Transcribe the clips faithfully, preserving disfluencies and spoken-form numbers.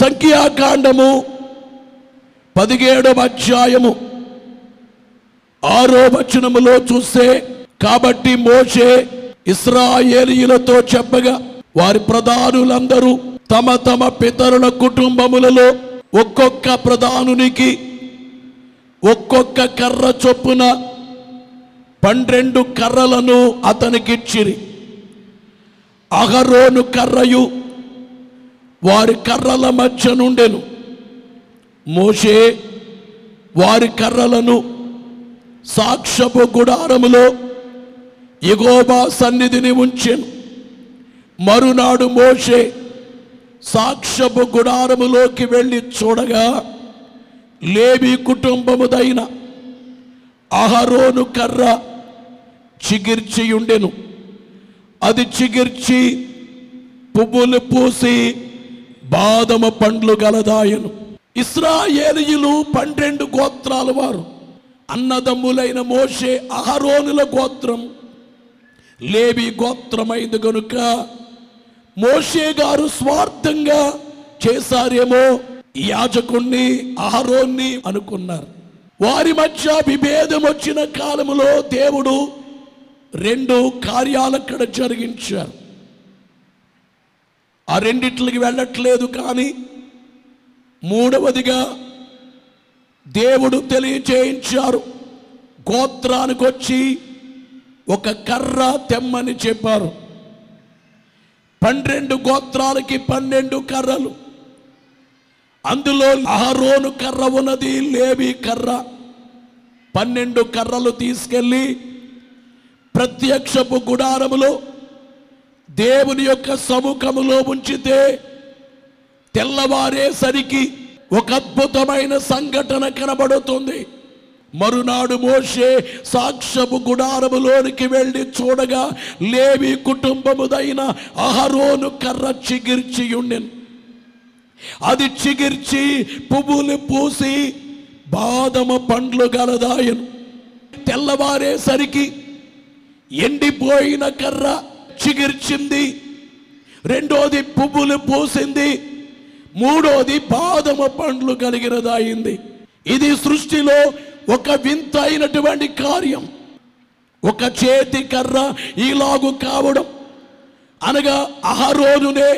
సంఖ్యాకాండము పదిహేడవ అధ్యాయము ఆరో వచనములో చూస్తే, కాబట్టి మోషే ఇశ్రాయేలీయులతో చెప్పగా వారి ప్రధానులందరూ తమ తమ పితరుల కుటుంబములలో ఒక్కొక్క ప్రధానునికి ఒక్కొక్క కర్ర చొప్పున పన్నెండు కర్రలను అతనికిచ్చిరి. అహరోను కర్రయు వారి కర్రల మధ్య నుండెను. మోషే వారి కర్రలను సాక్ష్యపు గుడారములో యెహోవా సన్నిధిని ఉంచెను. మరునాడు మోషే సాక్ష్యపు గుడారములోకి వెళ్ళి చూడగా లేవి కుటుంబముదైన అహరోను కర్ర చిగిర్చియుండెను. అది చిగిర్చి పువ్వులు పూసి బాదమ పండ్లు గలదాయను. ఇశ్రాయేలీయులు పన్నెండు గోత్రాల వారు. అన్నదమ్ములైన మోషే అహరోనుల గోత్రం, లేవి గోత్రమైంది గనుక మోషే గారు స్వార్థంగా చేశారేమో యాజకుణ్ణి అహరోన్ని అనుకున్నారు. వారి మధ్య విభేదం వచ్చిన కాలంలో దేవుడు రెండు కార్యాలు అక్కడ జరిగించారు. ఆ రెండిట్లకి వెళ్ళట్లేదు, కానీ మూడవదిగా దేవుడు తెలియచేయించారు. గోత్రానికి వచ్చి ఒక కర్ర తెమ్మని చెప్పారు. పన్నెండు గోత్రాలకి పన్నెండు కర్రలు. అందులో అహరోను కర్ర ఉన్నది, లేవి కర్ర. పన్నెండు కర్రలు తీసుకెళ్ళి ప్రత్యక్షపు గుడారములో దేవుని యొక్క సముఖములో ఉంచితే తెల్లవారేసరికి ఒక అద్భుతమైన సంఘటన కనబడుతుంది. మరునాడు మోషే సాక్ష్యపు గుడారములోనికి వెళ్ళి చూడగా లేవి కుటుంబముదైన అహరోను కర్ర చిగిర్చియుండెను. అది చిగిర్చి పువ్వులు పూసి బాదమ పండ్లు గలదాయను. తెల్లవారేసరికి ఎండిపోయిన కర్ర చిగిర్చింది, రెండోది పువ్వులు పూసింది, మూడోది బాదమ పండ్లు కలిగినదయింది. ఇది సృష్టిలో ఒక వింత అయినటువంటి కార్యం. ఒక చేతి కర్ర ఈలాగు కావడం అనగా అహరోనునే,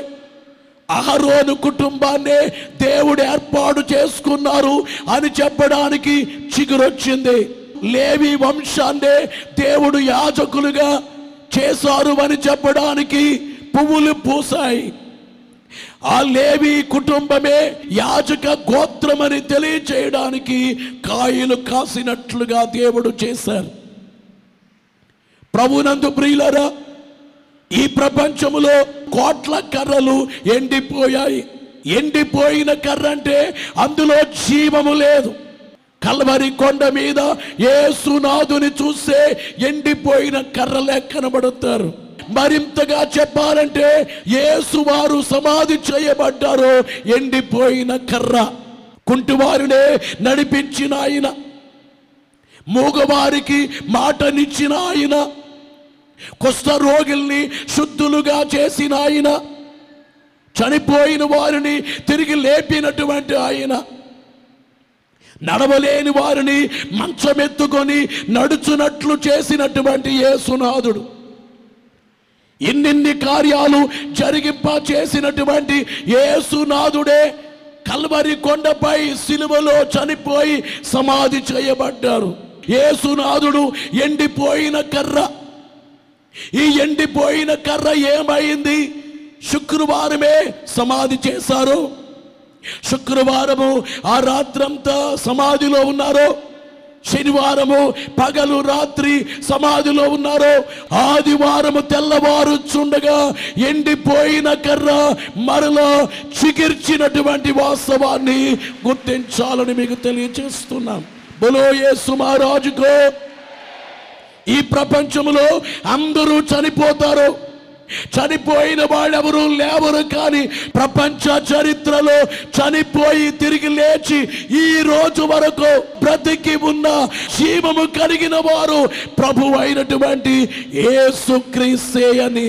అహరోను కుటుంబాన్నే దేవుడు ఏర్పాటు చేసుకున్నారు అని చెప్పడానికి చిగురొచ్చింది. లేవి వంశాన్నే దేవుడు యాజకులుగా చేశారు అని చెప్పడానికి పువ్వులు పూసాయి. ఆ లేవి కుటుంబమే యాజక గోత్రమని తెలియచేయడానికి కాయలు కాసినట్లుగా దేవుడు చేశారు. ప్రభునందు ప్రియులారా, ఈ ప్రపంచంలో కోట్ల కర్రలు ఎండిపోయాయి. ఎండిపోయిన కర్ర అంటే అందులో జీవము లేదు. కల్వరి కొండ మీద యేసునాథుని చూస్తే ఎండిపోయిన కర్రలే కనబడతారు. మరింతగా చెప్పాలంటే యేసు వారు సమాధి చేయబడ్డారు ఎండిపోయిన కర్ర. కుంటివారినే నడిపించిన ఆయన, మూగవారికి మాటనిచ్చిన ఆయన, కుష్ఠరోగుల్ని శుద్ధులుగా చేసిన ఆయన, చనిపోయిన వారిని తిరిగి లేపినటువంటి ఆయన, నడవలేని వారిని మంచమెత్తుకొని నడుచునట్లు చేసినటువంటి యేసునాథుడు, ఇన్నిన్ని కార్యాలు జరిగింప చేసినటువంటి యేసునాథుడే కల్వరి కొండపై సిలువలో చనిపోయి సమాధి చేయబడ్డారు. యేసునాథుడు ఎండిపోయిన కర్ర. ఈ ఎండిపోయిన కర్ర ఏమైంది? శుక్రవారమే సమాధి చేశారు. శుక్రవారము ఆ రాత్రంతా సమాధిలో ఉన్నారు. శనివారము పగలు రాత్రి సమాధిలో ఉన్నారు. ఆదివారము తెల్లవారు చుండగా ఎండిపోయిన కర్ర మరలా చిగిర్చినటువంటి వాస్తవాన్ని గుర్తించాలని మీకు తెలియజేస్తున్నాం. బలో యేసు మహారాజుకో. ఈ ప్రపంచంలో అందరూ చనిపోతారు, చనిపోయిన వాళ్ళెవరూ లేవరు, కానీ ప్రపంచ చరిత్రలో చనిపోయి తిరిగి లేచి ఈ రోజు వరకు బ్రతికి ఉన్న జీవము కలిగిన వారు ప్రభువు అయినటువంటి యేసుక్రీస్తే అని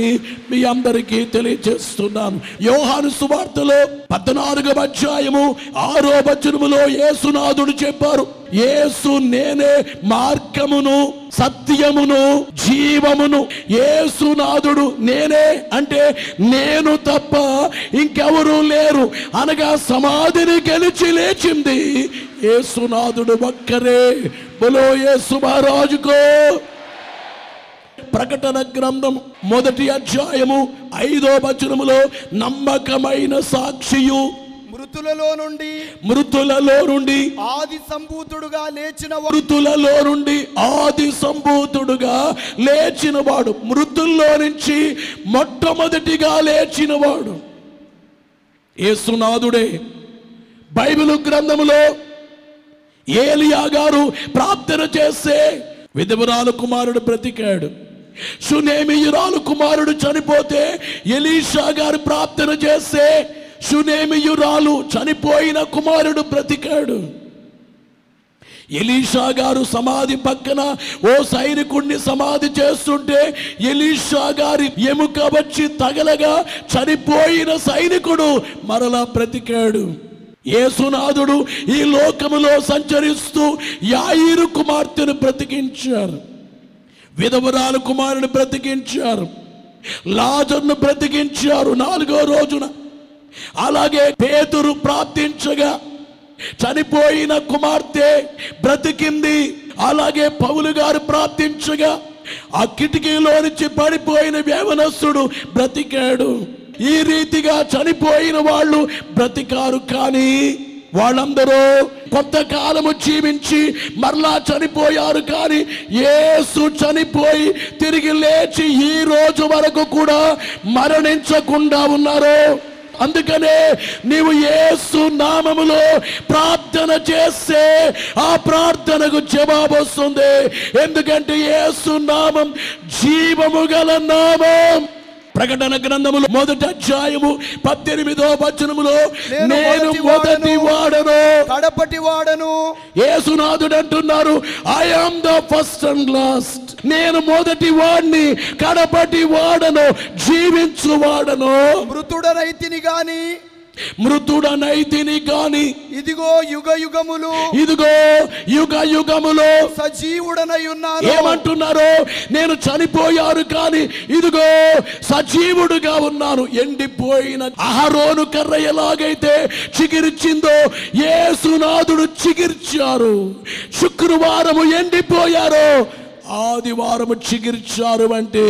మీ అందరికీ తెలియజేస్తున్నాను. యోహాను సువార్తలో పద్నాలుగవ అధ్యాయము ఆరో వచనములో యేసునాథుడు చెప్పారు, యేసు నేనే మార్గమును సత్యమును జీవమును. యేసునాథుడు నేనే అంటే నేను తప్ప ఇంకెవరూ లేరు అనగా సమాధిని గెలిచి లేచింది యేసునాథుడు ఒక్కరే. బలో యేసు మహారాజుకో. ప్రకటన గ్రంథం మొదటి అధ్యాయము ఐదో వచనములో నమ్మకమైన సాక్షియు మృతులలో నుండి మృతులలో నుండి ఆది సంభూతుడుగా లేచిన మృతులలో నుండి ఆది సంభూతుడుగా లేచినవాడు, మృతుల్లో నుంచి మొట్టమొదటిగా లేచినవాడు యేసునాథుడే. బైబిల్ గ్రంథములో ఏలియా గారు ప్రార్థన చేస్తే విధవరాలు కుమారుడు బ్రతికాడు, షూనేమియురాలు కుమారుడు చనిపోతే ఎలీషా గారు ప్రార్థన చేస్తే షూనేమియురాలు చనిపోయిన కుమారుడు బ్రతికాడు. ఎలీషా గారు సమాధి పక్కన ఓ సైనికుడిని సమాధి చేస్తుంటే ఎలీషా గారి ఎముక వచ్చి తగలగా చనిపోయిన సైనికుడు మరలా బ్రతికాడు. యేసునాథుడు ఈ లోకములో సంచరిస్తూ యాయీరు కుమార్తెను బ్రతికించారు, విధవరాలు కుమారుని బ్రతికించారు, లాజరును బ్రతికించారు నాలుగో రోజున. అలాగే పేతురు ప్రార్థించగా చనిపోయిన కుమార్తె బ్రతికింది. అలాగే పౌలు గారు ప్రార్థించగా ఆ కిటికీలో నుంచి పడిపోయిన యవనస్తుడు బ్రతికాడు. ఈ రీతిగా చనిపోయిన వాళ్ళు బ్రతికారు, కానీ వాళ్ళందరూ కొంతకాలము జీవించి మరలా చనిపోయారు. కానీ యేసు చనిపోయి తిరిగి లేచి ఈ రోజు వరకు కూడా మరణించకుండా ఉన్నారు. అందుకనే నీవు యేసు నామములో ప్రార్థన చేస్తే ఆ ప్రార్థనకు జవాబు వస్తుంది. ఎందుకంటే యేసు నామం జీవము గల నామం. ప్రకటన గ్రంథములో మొదటి అధ్యాయము పద్దెనిమిదో వచనములో నేను మొదటి వాడను, కడపటి వాడను. యేసునాథుడు అంటున్నారు, I am the first and last. నేను మొదటి వాడిని, కడపటి వాడను, జీవించు వాడను. మృతుడనైతిని గాని మృతుడనైతిని గాని ఇదిగో యుగ యుగములు ఇదిగో యుగ యుగములు సజీవుడనై ఉన్నాను. ఏమంటున్నారో, నేను చనిపోయాను కానీ ఇదిగో సజీవుడుగా ఉన్నాను. ఎండిపోయిన అహరోను కర్ర ఎలాగైతే చిగిర్చిందో యేసునాథుడు చిగిర్చారు. శుక్రవారము ఎండిపోయారో ఆదివారము చిగిర్చారు అంటే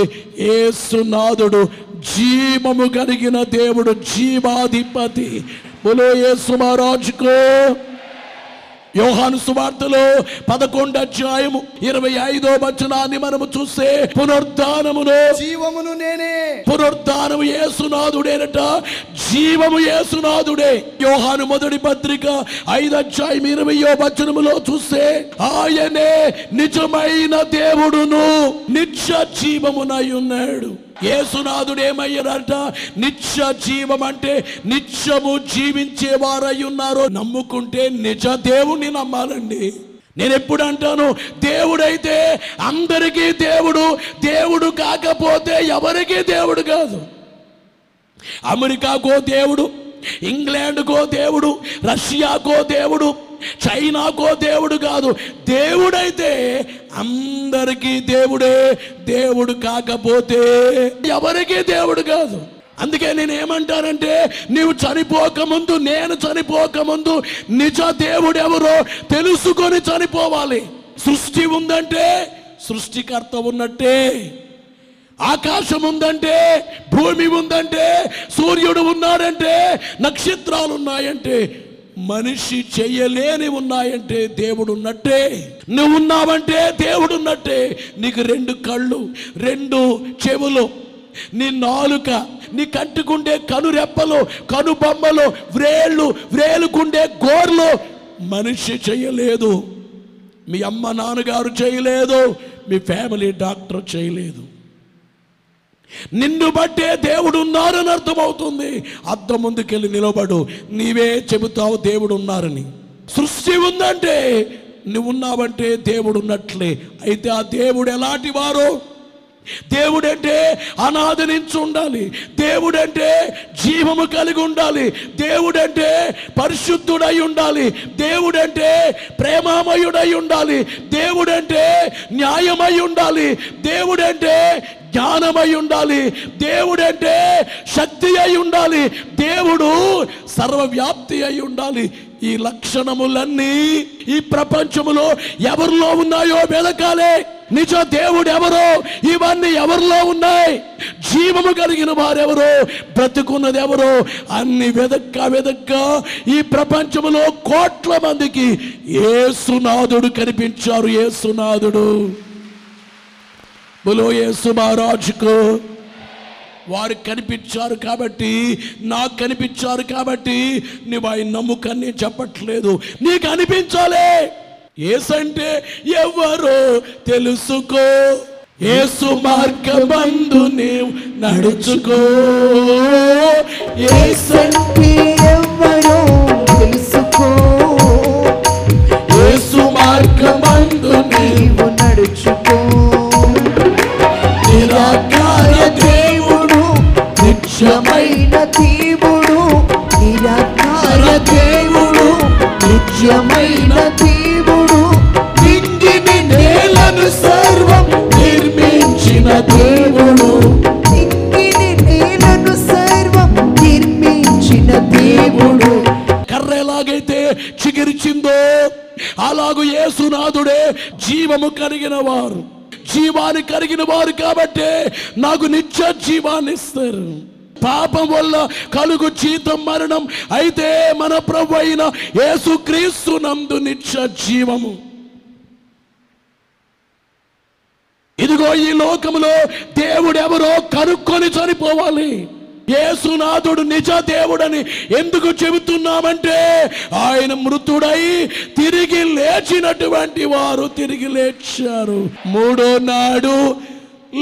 యేసునాథుడు జీవము కలిగిన దేవుడు, జీవాధిపతి. బలో యేసు మహారాజుకో. యోహాను సువార్తలో పదకొండు అధ్యాయము ఇరవై ఐదో వచనాన్ని మనము చూస్తే పునరుద్ధానమును జీవమును నేనే. పునరుద్ధానము యేసునాథుడేనట, జీవము యేసునాథుడే. యోహాను మొదటి పత్రిక ఐదు అధ్యాయం ఇరవయో వచనములో చూస్తే ఆయనే నిజమైన దేవుడును నిత్య జీవమునై ఉన్నాడు. యేసునాథుడు ఏమయ్యారట? నిత్య జీవం అంటే నిత్యము జీవించేవారై ఉన్నారు. నమ్ముకుంటే నిజ దేవుణ్ణి నమ్మాలండి. నేను ఎప్పుడు అంటాను, దేవుడైతే అందరికీ దేవుడు, దేవుడు కాకపోతే ఎవరికీ దేవుడు కాదు. అమెరికాకో దేవుడు, ఇంగ్లాండ్కో దేవుడు, రష్యాకో దేవుడు, చైనాకో దేవుడు కాదు. దేవుడైతే అందరికీ దేవుడే, దేవుడు కాకపోతే ఎవరికీ దేవుడు కాదు. అందుకే నేను ఏమంటానంటే, నీవు చనిపోకముందు, నేను చనిపోకముందు నిజ దేవుడు ఎవరో తెలుసుకొని చనిపోవాలి. సృష్టి ఉందంటే సృష్టికర్త ఉన్నట్టే, ఆకాశం ఉందంటే, భూమి ఉందంటే, సూర్యుడు ఉన్నాడంటే, నక్షత్రాలు ఉన్నాయంటే, మనిషి చెయ్యలేని ఉన్నాయంటే దేవుడు ఉన్నట్టే. నువ్వు ఉన్నావంటే దేవుడు ఉన్నట్టే. నీకు రెండు కళ్ళు, రెండు చెవులు, నీ నాలుక, నీ కంటికుండే కనురెప్పలు, కనుబొమ్మలు, వ్రేళ్ళు, వ్రేలుకుండే గోర్లు మనిషి చేయలేదు. మీ అమ్మ నాన్నగారు చేయలేదు, మీ ఫ్యామిలీ డాక్టర్ చేయలేదు. నిన్ను బట్టే దేవుడు ఉన్నారని అర్థమవుతుంది. అద్దం ముందుకెళ్ళి నిలబడు, నీవే చెబుతావు దేవుడు ఉన్నారని. సృష్టి ఉందంటే నువ్వు ఉన్నావంటే దేవుడు ఉన్నట్లే. అయితే ఆ దేవుడు ఎలాంటి వారు? దేవుడంటే అనాదరించి ఉండాలి, దేవుడంటే జీవము కలిగి ఉండాలి, దేవుడంటే పరిశుద్ధుడై ఉండాలి, దేవుడంటే ప్రేమామయుడై ఉండాలి, దేవుడంటే న్యాయమై ఉండాలి, దేవుడంటే జ్ఞానమై ఉండాలి, దేవుడంటే శక్తి అయి ఉండాలి, దేవుడు సర్వవ్యాప్తి అయి ఉండాలి. ఈ లక్షణములన్నీ ఈ ప్రపంచములో ఎవరిలో ఉన్నాయో వెలకాలే. నిజ దేవుడు ఎవరో ఇవన్నీ ఎవరిలో ఉన్నాయి, జీవము కలిగిన వారెవరో, బ్రతుకున్నది ఎవరో అన్ని వెదక్క వెదక్క ఈ ప్రపంచంలో కోట్ల మందికి యేసునాథుడు కనిపించారు. యేసునాథుడు బులో యేసు మహారాజుకు వారు కనిపించారు కాబట్టి, నాకు కనిపించారు కాబట్టి నువ్వు ఆయన నమ్ముకని నేను చెప్పట్లేదు, నీకు అనిపించాలే. ఏసంటే ఎవరో తెలుసుకో, ఏసు మార్గమందు నీవు నడుచుకో. ఏసంటే ఎవరో తెలుసుకో, ఏసు మార్గమందు నీవు నడుచుకో. నిరాకార దేవుడు, నిత్యమైన దేవుడు, నిరాకార దేవుడు, నిత్యమైన దేవుడు, నిండిని నేలను సర్వం నిర్మించిన దేవుడు, నిండిని నేలను సర్వం నిర్మించిన దేవుడు. కర్ర ఎలాగైతే చిగిరిచిందో అలాగూ యేసునాథుడే జీవము కలిగిన వారు. జీవాన్ని కలిగిన వారు కాబట్టి నాకు నిత్య జీవాన్ని ఇస్తారు. పాపం వల్ల కలుగు జీతం మరణం, అయితే మన ప్రభు అయిన యేసుక్రీస్తు నందు నిత్య జీవము. ఇదిగో ఈ లోకములో దేవుడెవరో కనుక్కొని చనిపోవాలి. యేసునాథుడు నిజ దేవుడని ఎందుకు చెబుతున్నామంటే ఆయన మృతుడై తిరిగి లేచినటువంటి వారు. తిరిగి లేచారు, మూడో నాడు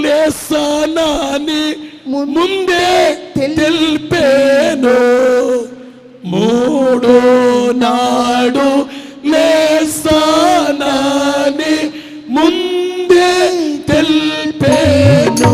లేసానని ముందే తెలిపేను, మూడో నాడు లేసానని ముందే తెలిపేను.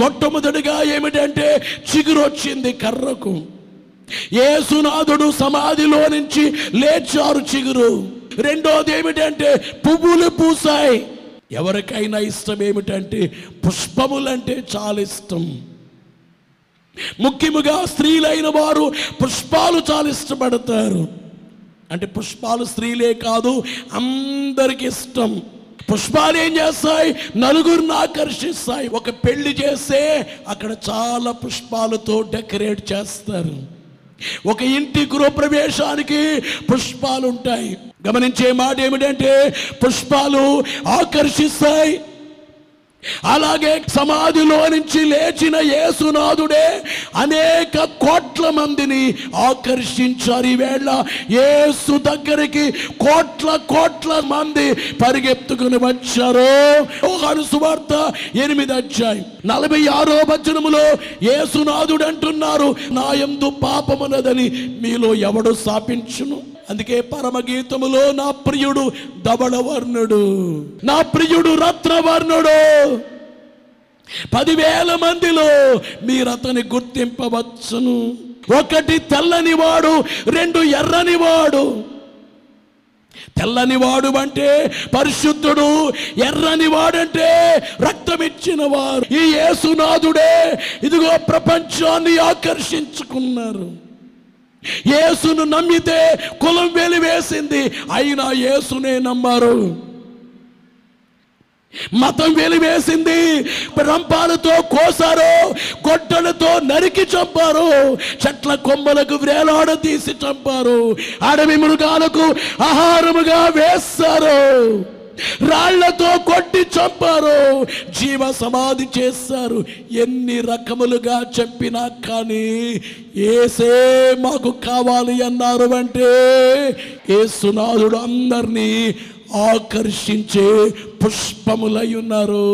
మొట్టమొదటిగా ఏమిటంటే చిగురొచ్చింది కర్రకు. యేసునాథుడు సమాధిలో నుంచి లేచారు, చిగురు. రెండోది ఏమిటంటే పువ్వులు పూసాయి. ఎవరికైనా ఇష్టం ఏమిటంటే పుష్పములంటే చాలా ఇష్టం. ముఖ్యముగా స్త్రీలైన వారు పుష్పాలు చాలా ఇష్టపడతారు. అంటే పుష్పాలు స్త్రీలే కాదు అందరికి ఇష్టం. పుష్పాలు ఏం చేస్తాయి? నలుగురిని ఆకర్షిస్తాయి. ఒక పెళ్లి చేస్తే అక్కడ చాలా పుష్పాలతో డెకరేట్ చేస్తారు. ఒక ఇంటి గృహప్రవేశానికి పుష్పాలు ఉంటాయి. గమనించే మాట ఏమిటంటే పుష్పాలు ఆకర్షిస్తాయి. అలాగే సమాధిలో నుంచి లేచిన యేసునాథుడే అనేక కోట్ల మందిని ఆకర్షించారు. ఈవేళ యేసు దగ్గరికి కోట్ల కోట్ల మంది పరిగెత్తుకుని వచ్చారు. యోహాను సువార్త ఎనిమిది అధ్యాయం నలభై ఆరో వచనములో యేసునాథుడు అంటున్నారు, నా యందు పాపమున్నదని మీలో ఎవడు శాపించును? అందుకే పరమగీతములో నా ప్రియుడు ధవళవర్ణుడు, నా ప్రియుడు రత్నవర్ణుడు, పదివేల మందిలో మీరతని గుర్తింపవచ్చును. ఒకటి తెల్లనివాడు, రెండు ఎర్రనివాడు. తెల్లనివాడు అంటే పరిశుద్ధుడు, ఎర్రనివాడంటే రక్తమిచ్చిన వారు. ఈ యేసునాథుడే ఇదిగో ప్రపంచాన్ని ఆకర్షించుకున్నారు. యేసును నమ్మితే కులం వెలివేసింది, అయినా యేసునే నమ్మారు. మతం వెలివేసింది, రంపాలతో కోసారు, గొడ్డలతో నరికి చంపారు, చెట్ల కొమ్మలకు వేలాడ తీసి చంపారు, అడవి మృగాలకు ఆహారముగా వేస్తారు, రాళ్లతో కొట్టి చంపారు, జీవ సమాధి చేస్తారు. ఎన్ని రకములుగా చంపినా కానీ ఏసే మాకు కావాలి అన్నారు అంటే ఏసునాథుడు అందరినీ ఆకర్షించే పుష్పములై ఉన్నారు.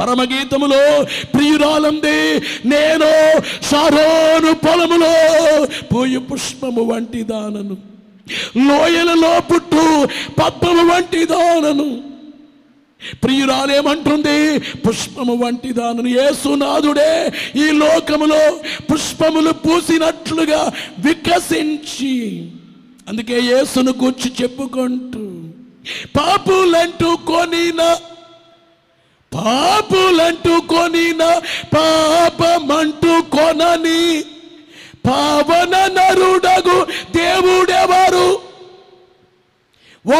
పరమగీతములో ప్రియురాలంది, నేను షారోను పొలములో పూయు పుష్పము వంటి దానను, లోయలలో పుట్టు పద్మము వంటి దానను. ప్రియురాలేమంటుంది? పుష్పము వంటి దానను. యేసునాథుడే ఈ లోకములో పుష్పములు పూసినట్లుగా వికసించి, అందుకే యేసును గూర్చి చెప్పుకుంటూ పాపులంటూ కొనినా పాపులంటూ కొనినా పాపమంటూ కొనని పావన నరుడగు దేవుడెవరు?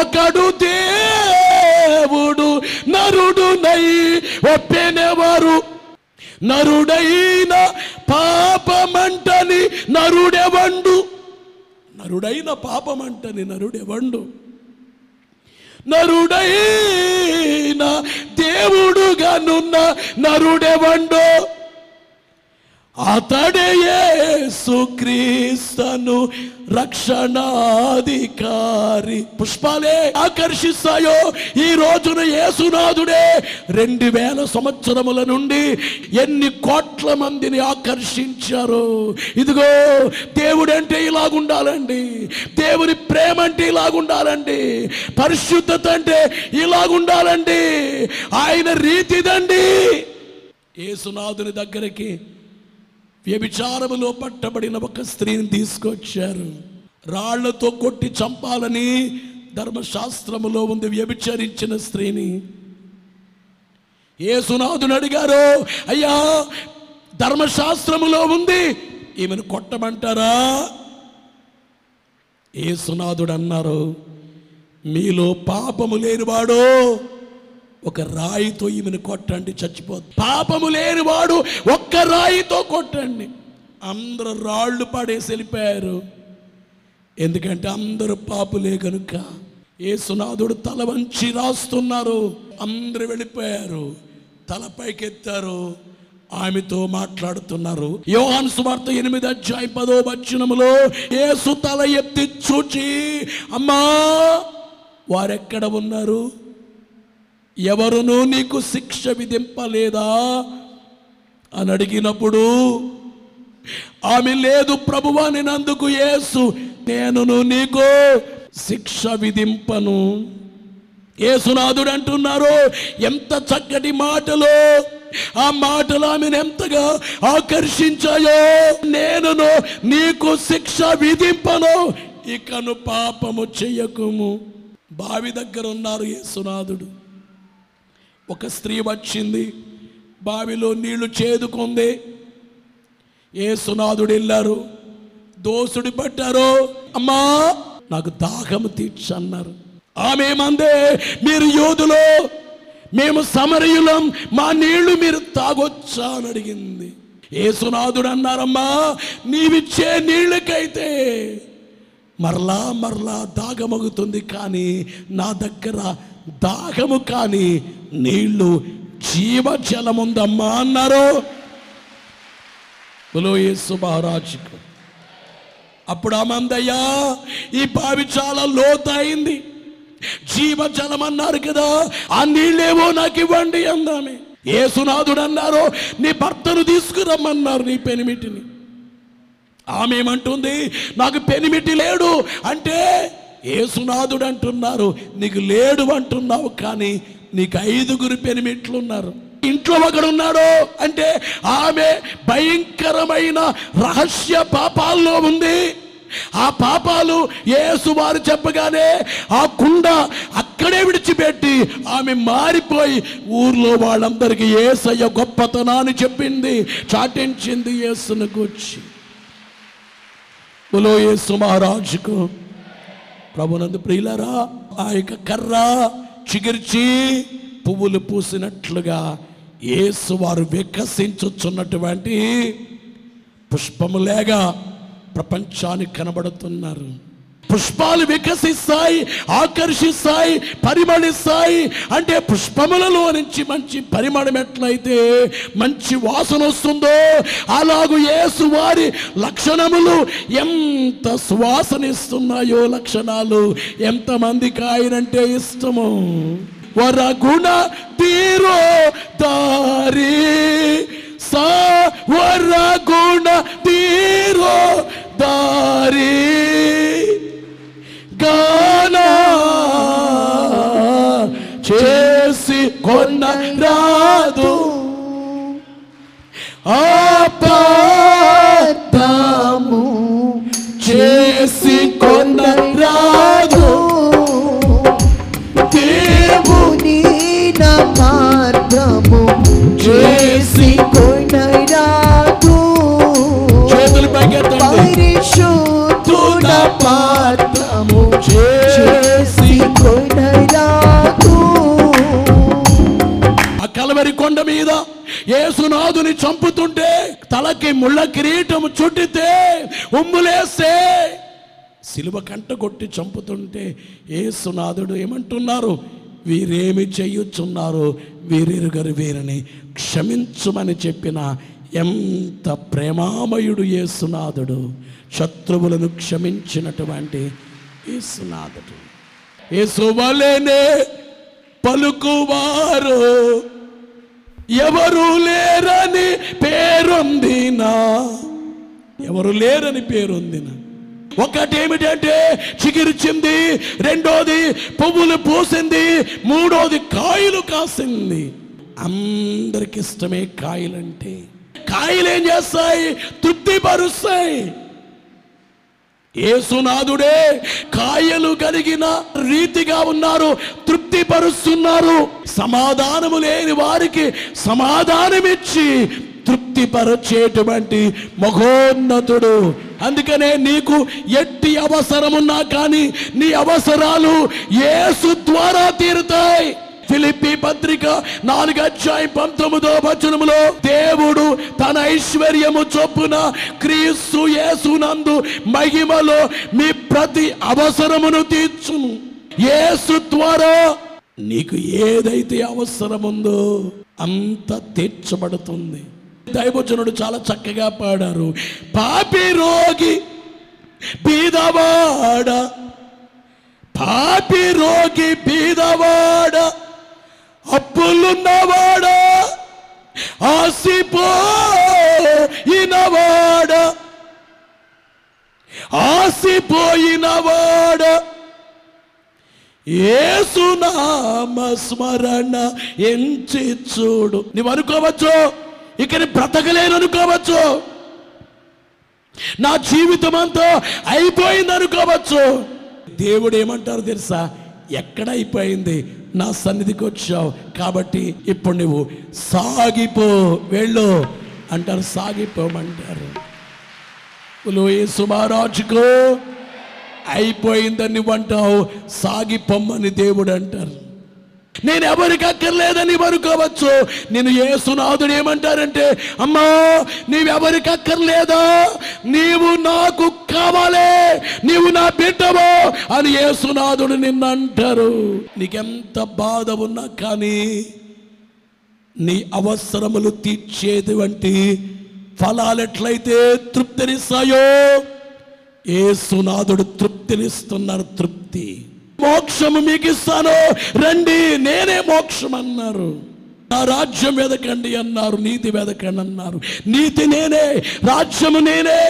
ఒకడు దేవుడు, నరుడునై ఒప్పెనెవరు? నరుడైన పాపమంటని నరుడెవండు, నరుడైన పాపమంటని నరుడెవండు. నరుడైన దేవుడుగా నున్న నరుడెవండో అతడే యేసుక్రీస్తును రక్షణాధికారి. పుష్పాలే ఆకర్షిస్తాయో ఈ రోజున యేసునాథుడే రెండు వేల సంవత్సరముల నుండి ఎన్ని కోట్ల మందిని ఆకర్షించారు. ఇదిగో దేవుడంటే ఇలాగుండాలండి, దేవుని ప్రేమ అంటే ఇలాగుండాలండి, పరిశుద్ధత అంటే ఇలాగుండాలండి, ఆయన రీతిదండి. యేసునాథుని దగ్గరికి వ్యభిచారములో పట్టబడిన ఒక స్త్రీని తీసుకొచ్చారు. రాళ్లతో కొట్టి చంపాలని ధర్మశాస్త్రములో ఉంది వ్యభిచరించిన స్త్రీని. యేసునాథుని అడిగారు, అయ్యా ధర్మశాస్త్రములో ఉంది, ఈమెను కొట్టమంటారా? యేసునాథుడు అన్నారు, మీలో పాపము లేనివాడు ఒక రాయితో ఈమెను కొట్టండి, చచ్చిపోదు. పాపము లేనివాడు ఒక్క రాయితో కొట్టండి. అందరు రాళ్ళు పడేసి వెళ్ళిపోయారు, ఎందుకంటే అందరూ పాపులే కనుక. యేసునాథుడు తల వంచి రాస్తున్నారు, అందరు వెళ్ళిపోయారు, తల పైకెత్తారు, ఆమెతో మాట్లాడుతున్నారు. యోహాను సువార్త ఎనిమిది అధ్యాయం పదో వచనములో యేసు తల ఎత్తి చూచి, అమ్మా వారెక్కడ ఉన్నారు? ఎవరునూ నీకు శిక్ష విధింపలేదా అని అడిగినప్పుడు ఆమె, లేదు ప్రభువా నేను అందుకు. యేసు, నేనును నీకు శిక్ష విధింపను. యేసునాథుడు అంటున్నారు, ఎంత చక్కటి మాటలు! ఆ మాటలు ఆమెను ఎంతగా ఆకర్షించాయో. నేనును నీకు శిక్ష విధింపను, ఇకను పాపము చెయ్యకుము. బావి దగ్గర ఉన్నారు యేసునాథుడు. ఒక స్త్రీ వచ్చింది, బావిలో నీళ్లు చేదుకుంది. యేసునాథుడు వెళ్ళారు, దోసుడు పట్టారు, అమ్మా నాకు దాహము తీర్చన్నారు. ఆమె మందే, మీరు యూదులో, మేము సమరయులం, మా నీళ్లు మీరు తాగొచ్చా అని అడిగింది. యేసునాథుడు అన్నారమ్మా, నీవిచ్చే నీళ్ళకైతే మరలా మరలా దాగమగుతుంది, కానీ నా దగ్గర దాహము కానీ నీళ్లు జీవజలం ఉందమ్మా అన్నారు. యేసు మహారాజుకు అప్పుడు ఆమందయ్యా, ఈ బావి చాలా లోతైంది, జీవజలం అన్నారు కదా, ఆ నీళ్ళేవో నాకు ఇవ్వండి అందామే. యేసునాథుడు అన్నారు, నీ భర్తను తీసుకురమ్మన్నారు, నీ పెనిమిటిని. ఆమె ఏమంటుంది, నాకు పెనిమిటి లేడు అంటే. యేసునాథుడు అంటున్నారు, నీకు లేడు అంటున్నావు, కానీ నీకు ఐదుగురు పెనిమిట్లు ఉన్నారు, ఇంట్లో ఒకడున్నాడు అంటే ఆమె భయంకరమైన రహస్య పాపాల్లో ఉంది. ఆ పాపాలు యేసు వారు చెప్పగానే ఆ కుండ అక్కడే విడిచిపెట్టి ఆమె మారిపోయి ఊర్లో వాళ్ళందరికీ యేసయ్య గొప్పతనాన్ని చెప్పింది, చాటించింది యేసును గూర్చి. బలో యేసు మహారాజుకు. ప్రభునందు ప్రియులారా, ఆ యొక్క కర్ర చిగిర్చి పువ్వులు పూసినట్లుగా యేసు వారు వికసించుచున్నటువంటి పుష్పములేగా ప్రపంచానికి కనబడుతున్నారు. పుష్పాలు వికసిస్తాయి, ఆకర్షిస్తాయి, పరిమళిస్తాయి. అంటే పుష్పములలో నుంచి మంచి పరిమళం ఎట్లయితే మంచి వాసన వస్తుందో అలాగూ యేసు వారి లక్షణములు ఎంత సువాసన ఇస్తున్నాయో. లక్షణాలు ఎంతమందికి ఆయనంటే ఇష్టము. వరగుణ తీరో దారి సా వరగుణ తీరో దారి గానా చేసి కొన్న రాదు ఆపాము చేసి కొన్న రాదు దేవుని నా మార్గము చేసి కొన్న రాదు పరిశుద్ధుడ పాత్రము చేసి కొన్న రాదు. ఆ కలవరి కొండ మీద యేసునాథుని చంపుతుంటే, తలకి ముళ్ళ కిరీటము చుట్టితే, ఉమ్ములేస్తే, సిలువ కంట కొట్టి చంపుతుంటే యేసునాథుడు ఏమంటున్నారు? వీరేమి చేయుచున్నారు, వీరిరుగరు వీరిని క్షమించుమని చెప్పిన ఎంత ప్రేమామయుడు యేసునాథుడు, శత్రువులను క్షమించినటువంటి యేసునాథుడు. యేసువలెనే పలుకువారు ఎవరు లేరని పేరొందినా, ఎవరు లేరని పేరొందినా. ఒకటేమిటంటే చిగిరిచింది, రెండోది పువ్వులు పూసింది, మూడోది కాయలు కాసింది. అందరికి ఇష్టమే కాయలంటే. కాయలు ఏం చేస్తాయి? తృప్తి పరుస్తాయి. యేసునాథుడే కాయలు కలిగిన రీతిగా ఉన్నారు, తృప్తి పరుస్తున్నారు. సమాధానము లేని వారికి సమాధానమిచ్చి తృప్తిపరచేటువంటి మహోన్నతుడు. అందుకనే నీకు ఎట్టి అవసరమున్నా కానీ నీ అవసరాలు యేసు ద్వారా తీరుతాయి. ఫిలిప్పీ పత్రిక నాలుగు అధ్యాయం పంతొమ్మిదో వచనములో దేవుడు తన ఐశ్వర్యము చొప్పున క్రీస్తు యేసునందు మహిమలో మీ ప్రతి అవసరమును తీర్చును. యేసు ద్వారా నీకు ఏదైతే అవసరముందో అంత తీర్చబడుతుంది. దైవజనుడు చాలా చక్కగా పాడారు. పాపి రోగి బీదవాడ, పాపి రోగి బీదవాడ, అప్పులున్నవాడ, ఆసిపోయినవాడ, ఆసిపోయినవాడ, యేసునామ స్మరణ ఎంచి చూడు. నువ్వు అనుకోవచ్చు, ఇక్కడ బ్రతకలేను అనుకోవచ్చు, నా జీవితం అంతా అయిపోయింది అనుకోవచ్చు. దేవుడు ఏమంటారు తెలుసా? ఎక్కడ అయిపోయింది? నా సన్నిధికి వచ్చావు కాబట్టి ఇప్పుడు నువ్వు సాగిపో, వెళ్ళు అంటారు. సాగిపోమంటారు. సుమారాజుకు అయిపోయిందని నువ్వు అంటావు, సాగిపోమ్మని దేవుడు అంటారు. నేను ఎవరికి అక్కర్లేదని అనుకోవచ్చు. నేను యేసునాథుడు ఏమంటారంటే, అమ్మా నీవెవరికి అక్కర్లేదా, నీవు నాకు కావాలే, నీవు నా బిడ్డవో అని యేసునాథుడు నిన్ను అంటారు. నీకెంత బాధ ఉన్నా కానీ నీ అవసరములు తీర్చేటువంటి ఫలాలు ఎట్లయితే తృప్తినిస్తాయో యేసునాథుడు తృప్తినిస్తున్నారు. తృప్తి మోక్షము మీకు ఇస్తాను, రండి నేనే మోక్షం అన్నారు. నా రాజ్యం వెదకండి అన్నారు, నీతి వెదకండి అన్నారు. నీతి నేనే, రాజ్యము నేనే.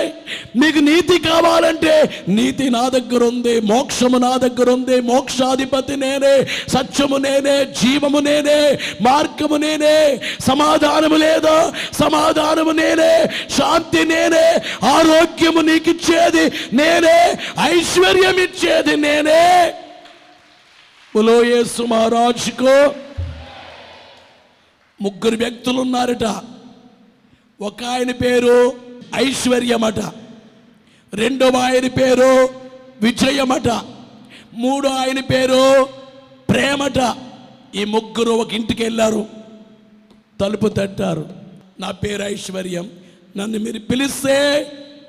మీకు నీతి కావాలంటే నీతి నా దగ్గర ఉంది, మోక్షము నా దగ్గర ఉంది, మోక్షాధిపతి నేనే, సత్యము నేనే, జీవము నేనే, మార్గము నేనే, సమాధానము లేదా సమాధానము నేనే, శాంతి నేనే, ఆరోగ్యము నీకు ఇచ్చేది నేనే, ఐశ్వర్యం ఇచ్చేది నేనే. బులో యేసు మహారాజుకు ముగ్గురు వ్యక్తులు ఉన్నారట. ఒక ఆయన పేరు ఐశ్వర్యమట, రెండవ ఆయన పేరు విజయమట, మూడో ఆయన పేరు ప్రేమట, ఈ ముగ్గురు ఒక ఇంటికి వెళ్ళారు, తలుపు తట్టారు. నా పేరు ఐశ్వర్యం, నన్ను మీరు పిలిస్తే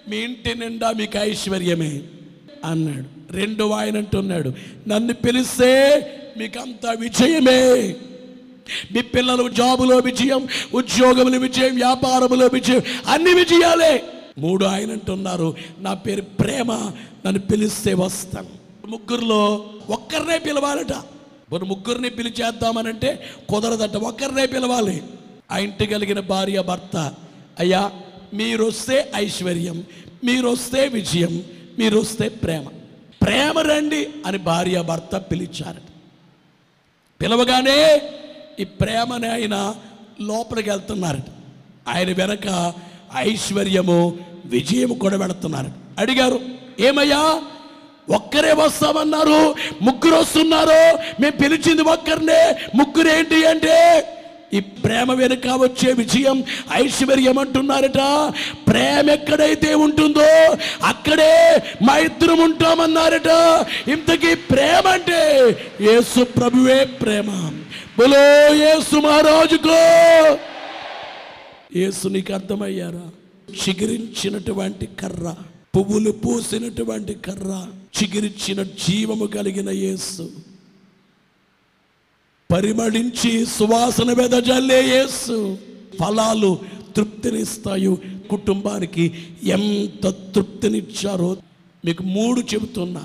మీ ఇంటి నిండా మీకు ఐశ్వర్యమే అన్నాడు. రెండో ఆయన అంటున్నాడు, నన్ను పిలిస్తే మీకంతా విజయమే, మీ పిల్లలు జాబులో విజయం, ఉద్యోగంలో విజయం, వ్యాపారంలో విజయం, అన్ని విజయాలే. మూడు ఆయన అంటున్నారు, నా పేరు ప్రేమ, నన్ను పిలిస్తే వస్తాను. ముగ్గురులో ఒక్కరినే పిలవాలట. మరి ముగ్గురిని పిలిచేద్దామనంటే కుదరదట, ఒక్కరినే పిలవాలి. ఆ ఇంటి కలిగిన భార్య భర్త, అయ్యా మీరు వస్తే ఐశ్వర్యం, మీరు వస్తే విజయం, మీరు వస్తే ప్రేమ, ప్రేమ రండి అని భార్య భర్త పిలిచారట. పిలవగానే ఈ ప్రేమని ఆయన లోపలికి వెళ్తున్నారట. ఆయన వెనక ఐశ్వర్యము విజయము కూడా వెళుతున్నారట. అడిగారు, ఏమయ్యా ఒక్కరే వస్తామన్నారు, ముగ్గురు వస్తున్నారు, మేము పిలిచింది ఒక్కరినే, ముగ్గురు ఏంటి అంటే ఈ ప్రేమ వెనుక వచ్చే విజయం ఐశ్వర్యం అంటున్నారట. ప్రేమ ఎక్కడైతే ఉంటుందో అక్కడే మా ఇద్దరం ఉంటామన్నారట. ఇంతకీ ప్రేమ అంటే యేసు ప్రభువే ప్రేమ. బలో యేసు మహారాజుకో. యేసు నీకు అర్థమయ్యారా? చిగురించినటువంటి కర్ర, పువ్వులు పూసినటువంటి కర్ర, చిగురించిన జీవము కలిగిన యేసు, పరిమళించి సువాసన వెదజల్లే యేసు, ఫలాలు తృప్తినిస్తాయి. కుటుంబానికి ఎంత తృప్తినిచ్చారో మీకు మూడు చెబుతున్నా.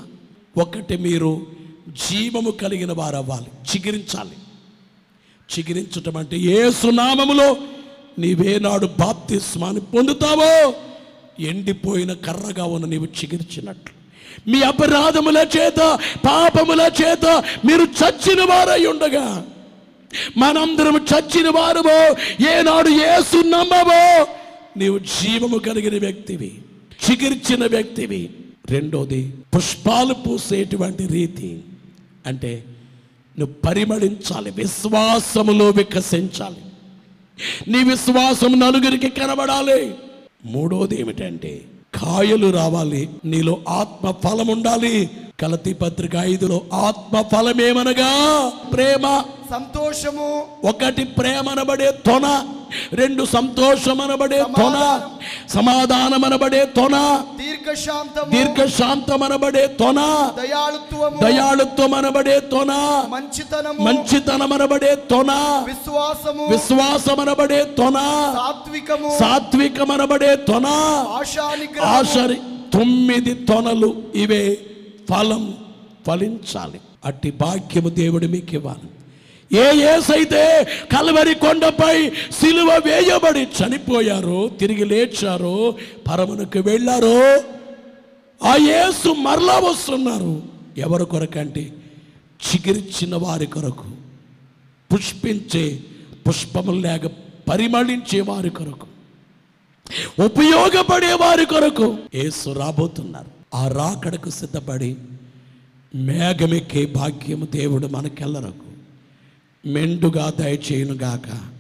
ఒకటి, మీరు జీవము కలిగిన వారు అవ్వాలి, చిగురించాలి. చిగురించటం అంటే యేసు నామములో నీవేనాడు బాప్తిస్మాన్ని పొందుతావో ఎండిపోయిన కర్రగా ఉన్న నీవు చిగురించినట్లు, మీ అపరాధముల చేత పాపముల చేత మీరు చచ్చిన వారై ఉండగా, మనందరం చచ్చిన వారమో, ఏనాడు యేసు నమ్మవో నీవు జీవము కలిగిన వ్యక్తివి, చిగిర్చిన వ్యక్తివి. రెండోది, పుష్పాలు పూసేటువంటి రీతి అంటే నువ్వు పరిమళించాలి, విశ్వాసములో వికసించాలి, నీ విశ్వాసం నలుగురికి కనబడాలి. మూడోది ఏమిటంటే కాయలు రావాలి, నీలో ఆత్మ ఫలం ఉండాలి. గలతీ పత్రిక ఐదులో ఆత్మ ఫలం ఏమనగా ప్రేమ, సంతోషము. ఒకటి ప్రేమ అనబడే తొన, రెండు సంతోషం అనబడే తొన, సమాధానం అనబడే తొన, దీర్ఘశాంతం దీర్ఘశాంతం అనబడే తొన, దయాళుత్వము దయాళుత్వం అనబడే తొన, మంచితనము మంచితనం అనబడే తొన, విశ్వాసము విశ్వాసం అనబడే తొన, సాత్వికము సాత్వికం అనబడే తొన, ఆశాని. తొమ్మిది తొనలు. ఇవే ఫలం ఫలించాలి. అట్టి భాగ్యము దేవుడు మీకు ఇవ్వాలి. ఏ యేసైతే కల్వరి కొండపై సిలువ వేయబడి చనిపోయారో, తిరిగి లేచారో, పరమునకు వెళ్ళారో, ఆ యేసు మరలా వస్తున్నారు. ఎవరి కొరకంటే చిగిరిచిన వారి కొరకు, పుష్పించే పుష్పము లేక పరిమళించే వారి కొరకు, ఉపయోగపడే వారి కొరకు యేసు రాబోతున్నారు. ఆ రాకడకు సిద్ధపడి మేఘమెక్కే భాగ్యము దేవుడు మనకెల్లరకు మెండుగా దయచేయునుగాక.